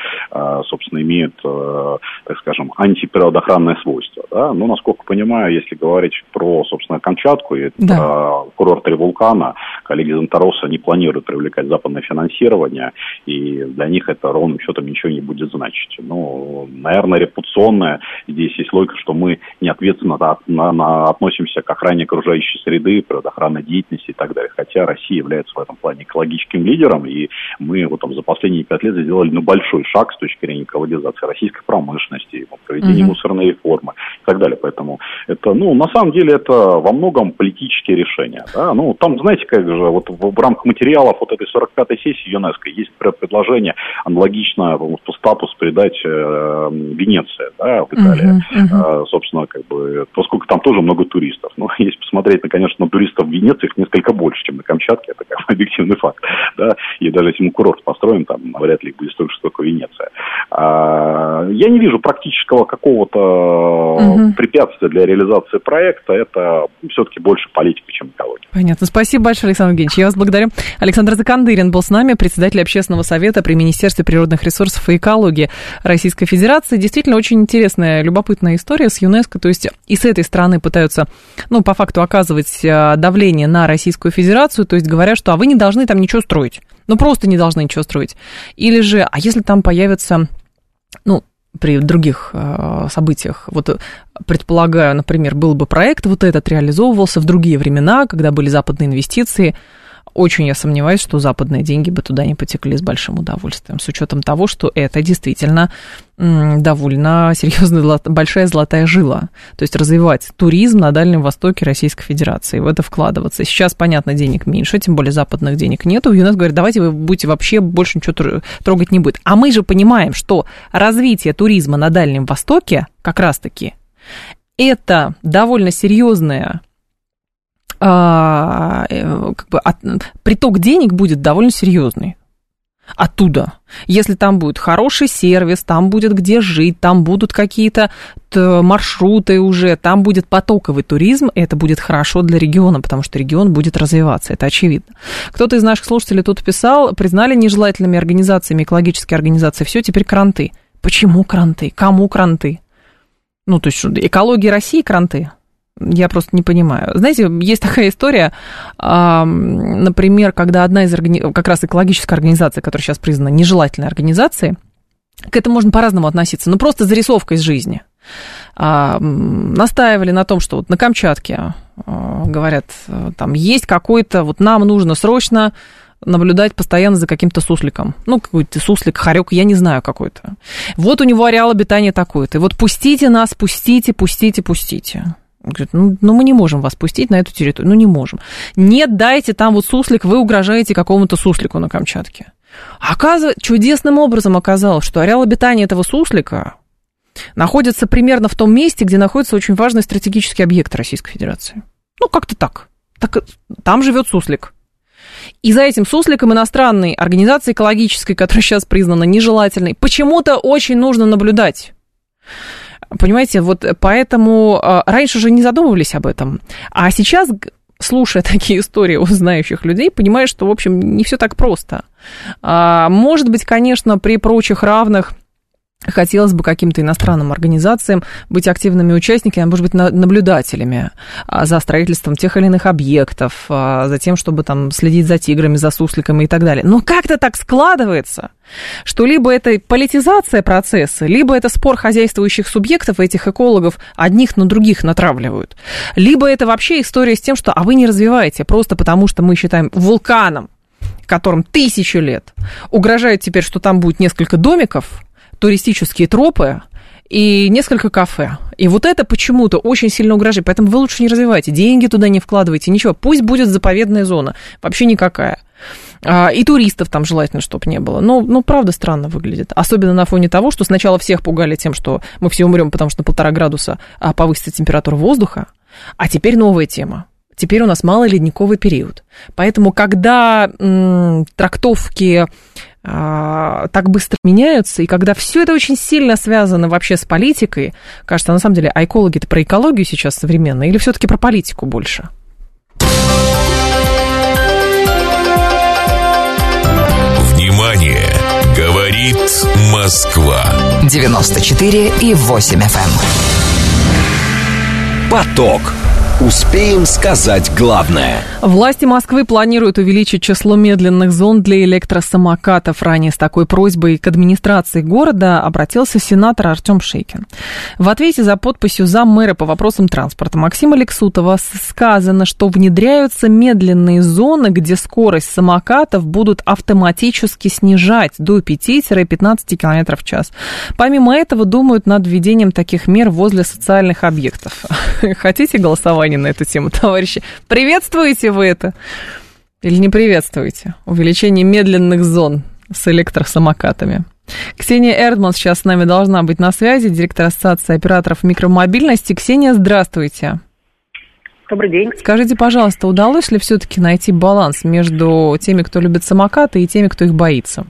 собственно, имеют, так скажем, антиприродоохранное свойство, да, но, насколько понимаю, если говорить про, собственно, Камчатку и да. курорт «Три вулкана», коллеги из Интерроса не планируют привлекать западное финансирование, и для них это ровным счетом ничего не будет значить. Ну, наверное, репутационная здесь есть логика, что мы неответственно относимся к охране окружающей среды, природоохранной деятельности и так далее, хотя Россия является в этом плане экологическим лидером, и мы вот там за последние пять лет сделали ну, большой шаг с точки зрения экологизации российской промышленности, проведения mm-hmm. мусорной реформы и так далее. Поэтому это, ну, на самом деле это во многом политические решения. Да? Ну, там, знаете, как же, вот в рамках материалов вот этой сорок пятой сессии ЮНЕСКО есть предложение аналогично по статус придать э, Венеции, да, в Италии, uh-huh, uh-huh. Э, собственно, как бы, поскольку там тоже много туристов. Но если посмотреть, на, конечно, на туристов в Венеции, их несколько больше, чем на Камчатке, это как объективный факт, да, и даже если мы курорт построим, там вряд ли будет столько, столько Венеция. А, я не вижу практического какого-то uh-huh. препятствия для реализации проекта, это все-таки больше политика, чем экология. Понятно, спасибо большое, Александр Евгеньевич, я вас благодарю. Александр Закондырин был с нами, председатель общественного совета при Министерстве природных ресурсов и экологии Российской Федерации. Действительно, очень интересная, любопытная история с ЮНЕСКО. То есть и с этой стороны пытаются, ну, по факту оказывать давление на Российскую Федерацию, то есть говорят, что а вы не должны там ничего строить. Ну, просто не должны ничего строить. Или же, а если там появится, ну, при других э, событиях, вот предполагаю, например, был бы проект, вот этот реализовывался в другие времена, когда были западные инвестиции. Очень я сомневаюсь, что западные деньги бы туда не потекли с большим удовольствием, с учетом того, что это действительно довольно серьезная большая золотая жила. То есть развивать туризм на Дальнем Востоке Российской Федерации, в это вкладываться. Сейчас, понятно, денег меньше, тем более западных денег нету. ЮНЕСКО говорит, давайте вы будете вообще больше ничего трогать не будет. А мы же понимаем, что развитие туризма на Дальнем Востоке как раз-таки это довольно серьезная как бы от, приток денег будет довольно серьезный оттуда. Если там будет хороший сервис, там будет где жить, там будут какие-то маршруты уже, там будет потоковый туризм, и это будет хорошо для региона, потому что регион будет развиваться, это очевидно. Кто-то из наших слушателей тут писал, признали нежелательными организациями, экологические организации, все, теперь кранты. Почему кранты? Кому кранты? Ну, то есть, экология России кранты? Я просто не понимаю. Знаете, есть такая история, например, когда одна из органи... как раз экологическая организация, которая сейчас признана нежелательной организацией, к этому можно по-разному относиться, но просто зарисовка из жизни. Настаивали на том, что вот на Камчатке, говорят, там есть какой-то, вот нам нужно срочно наблюдать постоянно за каким-то сусликом. Ну, какой-то суслик, хорек, я не знаю какой-то. Вот у него ареал обитания такой-то. И вот пустите нас, пустите, пустите, пустите. Говорит, ну, ну мы не можем вас пустить на эту территорию, ну не можем. Нет, дайте там вот суслик, вы угрожаете какому-то суслику на Камчатке. Оказывается, чудесным образом оказалось, что ареал обитания этого суслика находится примерно в том месте, где находится очень важный стратегический объект Российской Федерации. Ну как-то так. Так там живет суслик. И за этим сусликом иностранной организации экологической, которая сейчас признана нежелательной, почему-то очень нужно наблюдать. Понимаете, вот поэтому раньше уже не задумывались об этом. А сейчас, слушая такие истории у знающих людей, понимаешь, что, в общем, не все так просто. Может быть, конечно, при прочих равных хотелось бы каким-то иностранным организациям быть активными участниками, а может быть, наблюдателями за строительством тех или иных объектов, за тем, чтобы там следить за тиграми, за сусликами и так далее. Но как-то так складывается, что либо это политизация процесса, либо это спор хозяйствующих субъектов, этих экологов, одних на других натравливают, либо это вообще история с тем, что а вы не развиваете, просто потому что мы считаем вулканом, которым тысячи лет, угрожает теперь, что там будет несколько домиков, туристические тропы и несколько кафе. И вот это почему-то очень сильно угрожает. Поэтому вы лучше не развивайте, деньги туда не вкладывайте, ничего. Пусть будет заповедная зона, вообще никакая. И туристов там желательно, чтобы не было. Но, ну, правда, странно выглядит. Особенно на фоне того, что сначала всех пугали тем, что мы все умрем, потому что на полтора градуса повысится температура воздуха. А теперь новая тема. Теперь у нас малоледниковый период. Поэтому, когда м- трактовки так быстро меняются, и когда все это очень сильно связано вообще с политикой, кажется, на самом деле, а экологи-то про экологию сейчас современные, или все-таки про политику больше? Внимание! девяносто четыре и восемь эф эм. Поток. Успеем сказать главное. Власти Москвы планируют увеличить число медленных зон для электросамокатов. Ранее с такой просьбой к администрации города обратился сенатор Артем Шейкин. В ответе за подписью заммэра по вопросам транспорта Максима Алексутова сказано, что внедряются медленные зоны, где скорость самокатов будут автоматически снижать до пяти-пятнадцати километров в час. Помимо этого, думают над введением таких мер возле социальных объектов. Хотите голосовать на эту тему, товарищи? Приветствуете вы это или не приветствуете? Увеличение медленных зон с электросамокатами. Ксения Эрдман сейчас с нами должна быть на связи, директор Ассоциации операторов микромобильности. Ксения, здравствуйте. Добрый день. Скажите, пожалуйста, удалось ли все-таки найти баланс между теми, кто любит самокаты, и теми, кто их боится?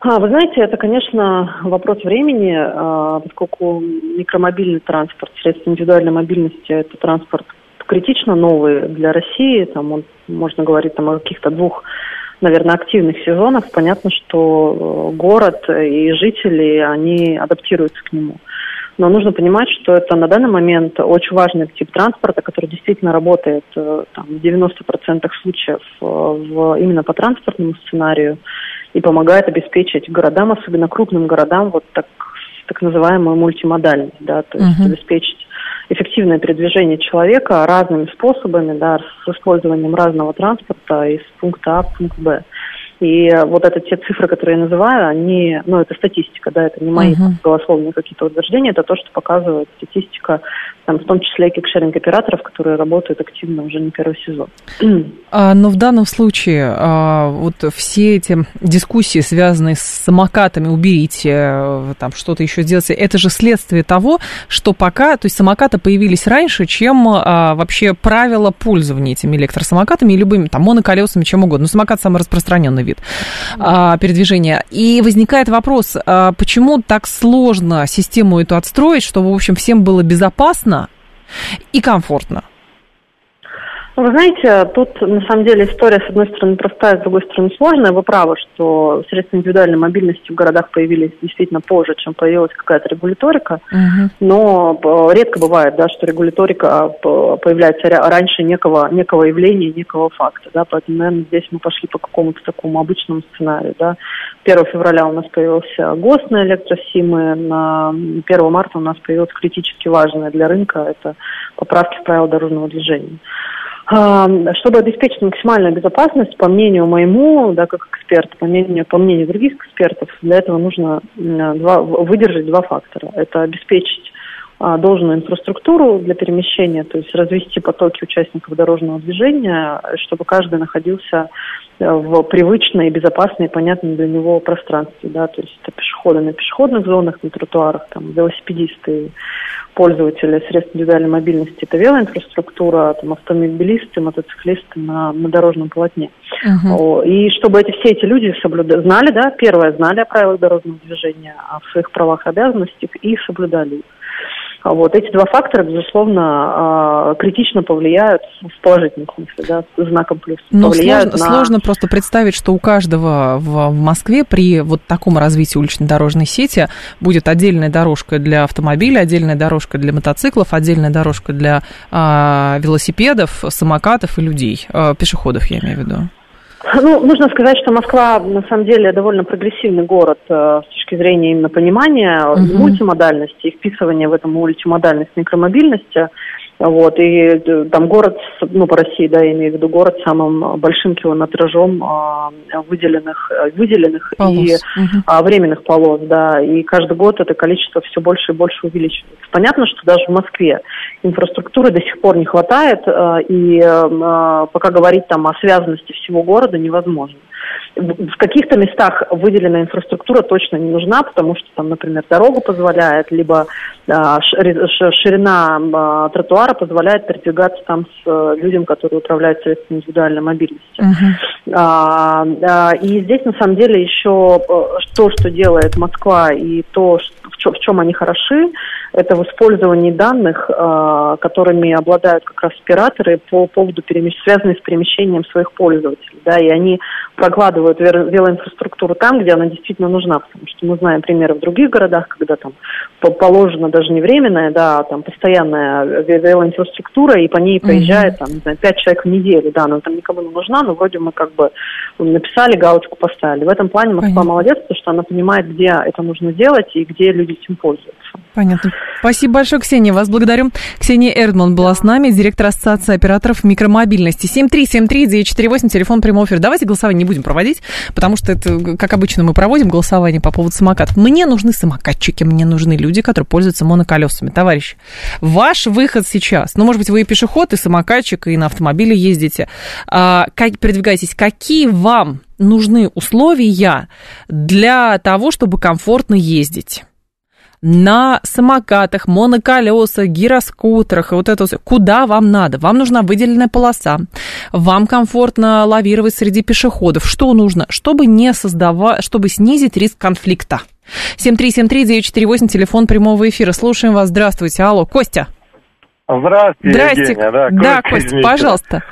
А, вы знаете, это, конечно, вопрос времени, поскольку микромобильный транспорт, средства индивидуальной мобильности, это транспорт критично новый для России. Там он, можно говорить там, о каких-то двух, наверное, активных сезонах. Понятно, что город и жители, они адаптируются к нему. Но нужно понимать, что это на данный момент очень важный тип транспорта, который действительно работает там, в девяноста процентах случаев в, именно по транспортному сценарию и помогает обеспечить городам, особенно крупным городам, вот так, так называемую мультимодальность, да, то есть uh-huh. обеспечить эффективное передвижение человека разными способами, да, с использованием разного транспорта из пункта А в пункт Б. И вот это те цифры, которые я называю, они, ну, это статистика, да, это не мои uh-huh. голословные какие-то утверждения, это то, что показывает статистика, там, в том числе и кикшеринг-операторов, которые работают активно уже не первый сезон. А, но в данном случае а, вот все эти дискуссии, связанные с самокатами, уберите, там, что-то еще сделайте, это же следствие того, что пока, то есть самокаты появились раньше, чем а, вообще правила пользования этими электросамокатами и любыми, там, моноколесами, чем угодно. Но самокат самый распространенный вид передвижения. И возникает вопрос, почему так сложно систему эту отстроить, чтобы, в общем, всем было безопасно и комфортно? Вы знаете, тут, на самом деле, история, с одной стороны, простая, с другой стороны, сложная. Вы правы, что средства индивидуальной мобильности в городах появились действительно позже, чем появилась какая-то регуляторика. Uh-huh. Но редко бывает, да, что регуляторика появляется раньше некого, некого явления, некого факта. Да, поэтому, наверное, здесь мы пошли по какому-то такому обычному сценарию. Да. первого февраля у нас появился ГОСТ на электросимы, на первого марта у нас появилось критически важное для рынка, это поправки в правила дорожного движения. Чтобы обеспечить максимальную безопасность, по мнению моему, да, как эксперта, по мнению, по мнению других экспертов, для этого нужно два, выдержать два фактора. Это обеспечить а, должную инфраструктуру для перемещения, то есть развести потоки участников дорожного движения, чтобы каждый находился в привычной, безопасной и понятной для него пространстве. Да, то есть это пешеходы на пешеходных зонах, на тротуарах, там, велосипедисты, пользователи средств индивидуальной мобильности, это велоинфраструктура, там, автомобилисты, мотоциклисты на, на дорожном полотне. Uh-huh. И чтобы эти, все эти люди соблюдали, знали, да, первое, знали о правилах дорожного движения, о своих правах и обязанностях и соблюдали их. Вот эти два фактора, безусловно, критично повлияют в положительном смысле, да, знаком плюс. Но сложно, на... сложно просто представить, что у каждого в, в Москве при вот таком развитии улично-дорожной сети будет отдельная дорожка для автомобиля, отдельная дорожка для мотоциклов, отдельная дорожка для а, велосипедов, самокатов и людей, а, пешеходов, я имею в виду. Ну, нужно сказать, что Москва, на самом деле, довольно прогрессивный город э, с точки зрения именно понимания uh-huh. мультимодальности и вписывания в эту мультимодальность микромобильности. Вот, и там город, ну, по России, да, я имею в виду город с самым большим километражом э, выделенных, выделенных полос. и uh-huh. э, временных полос, да, и каждый год это количество все больше и больше увеличивается. Понятно, что даже в Москве инфраструктуры до сих пор не хватает, э, и э, пока говорить там о связанности всего города невозможно. В каких-то местах выделенная инфраструктура точно не нужна, потому что там, например, дорога позволяет, либо а, ширина а, тротуара позволяет передвигаться там с а, людям, которые управляют средствами индивидуальной мобильности. Uh-huh. А, а, и здесь, на самом деле, еще то, что делает Москва, и то, что, в, чем, в чем они хороши, это в использовании данных, а, которыми обладают как раз операторы по поводу перемещ... связанных с перемещением своих пользователей, да, и они прокладывают велоинфраструктуру там, где она действительно нужна, потому что мы знаем примеры в других городах, когда там положено даже не временная, да, а там постоянная велоинфраструктура, и по ней проезжает, mm-hmm. там, не знаю, пять человек в неделю, да, она там никому не нужна, но вроде мы как бы написали, галочку поставили. В этом плане Москва Понятно. молодец, потому что она понимает, где это нужно делать и где люди этим пользуются. Понятно. Спасибо большое, Ксения, вас благодарю. Ксения Эрдман была с нами, директор Ассоциации операторов микромобильности. семь три семь три девять четыре восемь, телефон прямого эфира. Давайте голосование не будем проводить, потому что это, как обычно, мы проводим голосование по поводу самокатов. Мне нужны самокатчики, мне нужны люди, которые пользуются моноколесами. Товарищи, ваш выход сейчас, ну, может быть, вы и пешеход, и самокатчик, и на автомобиле ездите, а, как, передвигайтесь, какие вам нужны условия для того, чтобы комфортно ездить? На самокатах, моноколесах, гироскутерах, вот это все. Куда вам надо? Вам нужна выделенная полоса, вам комфортно лавировать среди пешеходов. Что нужно, чтобы не создавать, чтобы снизить риск конфликта? семь три семь три девять четыре восемь, телефон прямого эфира. Слушаем вас. Здравствуйте. Алло, Костя. Здравствуйте, Здравствуйте. Евгения. Да, да, Костя, Костя, пожалуйста.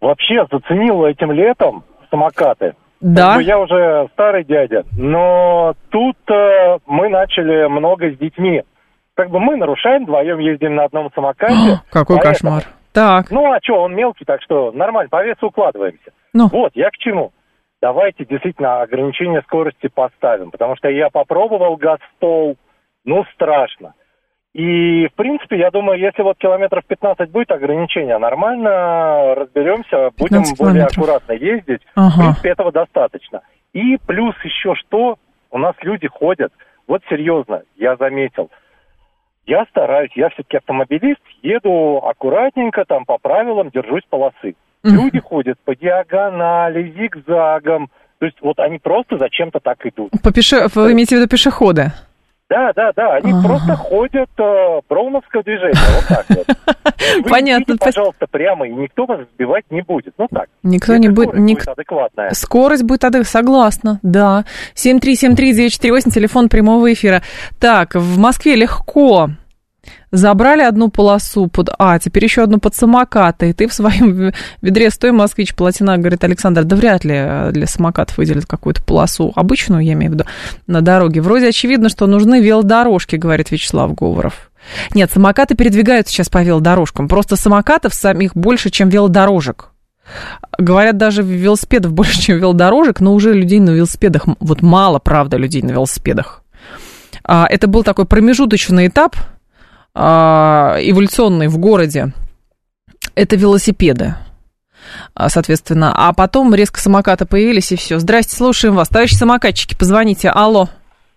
Вообще заценил этим летом самокаты. Да. Я уже старый дядя, но тут э, мы начали много с детьми. Как бы мы нарушаем, вдвоем ездим на одном самокате. О, какой поэтому... кошмар. Так. Ну а что, он мелкий, так что нормально, по весу укладываемся. Ну. Вот, я к чему. Давайте действительно ограничение скорости поставим, потому что я попробовал газ-стол, ну страшно. И, в принципе, я думаю, если вот километров пятнадцать будет ограничение, нормально разберемся, будем более аккуратно ездить. Ага. В принципе, этого достаточно. И плюс еще что, у нас люди ходят. Вот серьезно, я заметил. Я стараюсь, я все-таки автомобилист, еду аккуратненько, там, по правилам, держусь полосы. Mm-hmm. Люди ходят по диагонали, зигзагом. То есть вот они просто зачем-то так идут. По пеше... Вы имеете в виду пешеходы? Да, да, да, они А-а-а. просто ходят э, броуновское движение, вот так вот. Вы Понятно. Идите, пожалуйста, прямо, и никто вас сбивать не будет, ну так. Никто не будет... Скорость Ник... будет адекватная. Скорость будет адекватная, согласна, да. семь три семь три девять четыре восемь, телефон прямого эфира. Так, в Москве легко... Забрали одну полосу под... А, теперь еще одну под самокаты. И ты в своем ведре стой, москвич, плотина, говорит Александр. Да вряд ли для самокатов выделят какую-то полосу. Обычную, я имею в виду, на дороге. Вроде очевидно, что нужны велодорожки, говорит Вячеслав Говоров. Нет, самокаты передвигаются сейчас по велодорожкам. Просто самокатов самих больше, чем велодорожек. Говорят, даже велосипедов больше, чем велодорожек, но уже людей на велосипедах... Вот мало, правда, людей на велосипедах. Это был такой промежуточный этап... эволюционные в городе, это велосипеды, соответственно. А потом резко самокаты появились, и все. Здрасте, слушаем вас. Товарищи самокатчики, позвоните. Алло.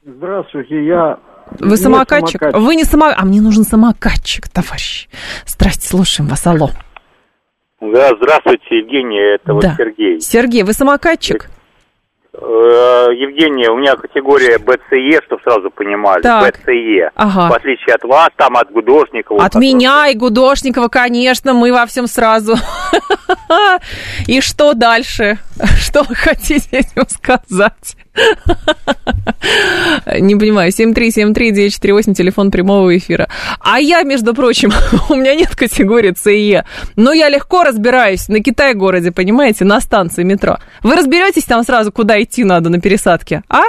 Здравствуйте, я... Вы самокатчик? самокатчик? Вы не самокатчик. А мне нужен самокатчик, товарищ. Здрасте, слушаем вас. Алло. Да, здравствуйте, Евгения, это да. вот Сергей. Сергей, вы самокатчик? Евгения, у меня категория БЦЕ, чтобы сразу понимали, так. БЦЕ, ага. в отличие от вас, там от Гудошникова. От меня просто. И Гудошникова, конечно, мы во всем сразу. И что дальше? Что вы хотите этим сказать? Не понимаю, семь три семь три девять четыре восемь, телефон прямого эфира. А я, между прочим, у меня нет категории ЦЕ, но я легко разбираюсь на Китай-городе, понимаете, на станции метро. Вы разберетесь там сразу, куда идти надо на пересадке, а?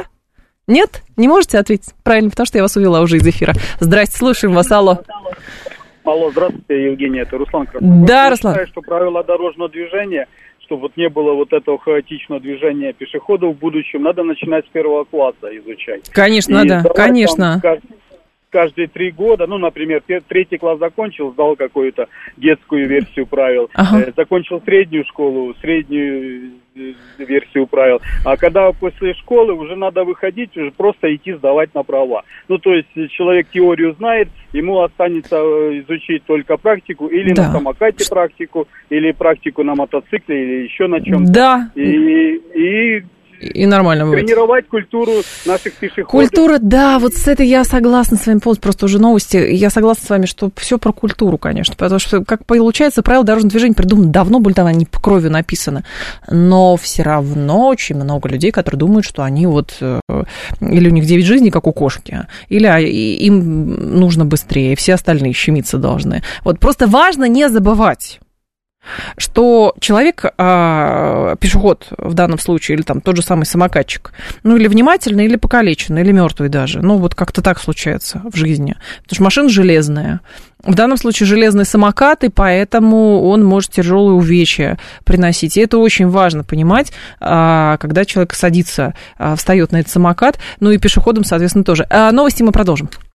Нет? Не можете ответить? Правильно, потому что я вас увела уже из эфира. Здрасте, слушаем вас, алло. Алло, здравствуйте, Евгения, это Руслан Краснов. Да, я Руслан. Я считаю, что правила дорожного движения... чтобы вот не было вот этого хаотичного движения пешеходов в будущем, надо начинать с первого класса изучать. Конечно, и да, конечно. Кажд... Каждые три года, ну, например, третий класс закончил, сдал какую-то детскую версию правил, ага. закончил среднюю школу, среднюю версию правил. А когда после школы уже надо выходить, уже просто идти сдавать на права. Ну, то есть человек теорию знает, ему останется изучить только практику, или да. на самокате практику, или практику на мотоцикле, или еще на чем-то. Да. И... и... И нормально будет. Тренировать культуру наших пешеходов. Культура, да, вот с этой я согласна с вами полностью, просто уже новости. Я согласна с вами, что все про культуру, конечно, потому что, как получается, правила дорожного движения придуманы давно, были там они по крови написаны, но все равно очень много людей, которые думают, что они вот, или у них девять жизней, как у кошки, или им нужно быстрее, все остальные щемиться должны. Вот просто важно не забывать. что человек, пешеход в данном случае, или там тот же самый самокатчик, ну, или внимательный, или покалеченный, или мертвый даже. Ну, вот как-то так случается в жизни. Потому что машина железная. В данном случае железный самокат, и поэтому он может тяжелые увечья приносить. И это очень важно понимать, когда человек садится, встает на этот самокат, ну и пешеходам, соответственно, тоже. Новости мы продолжим.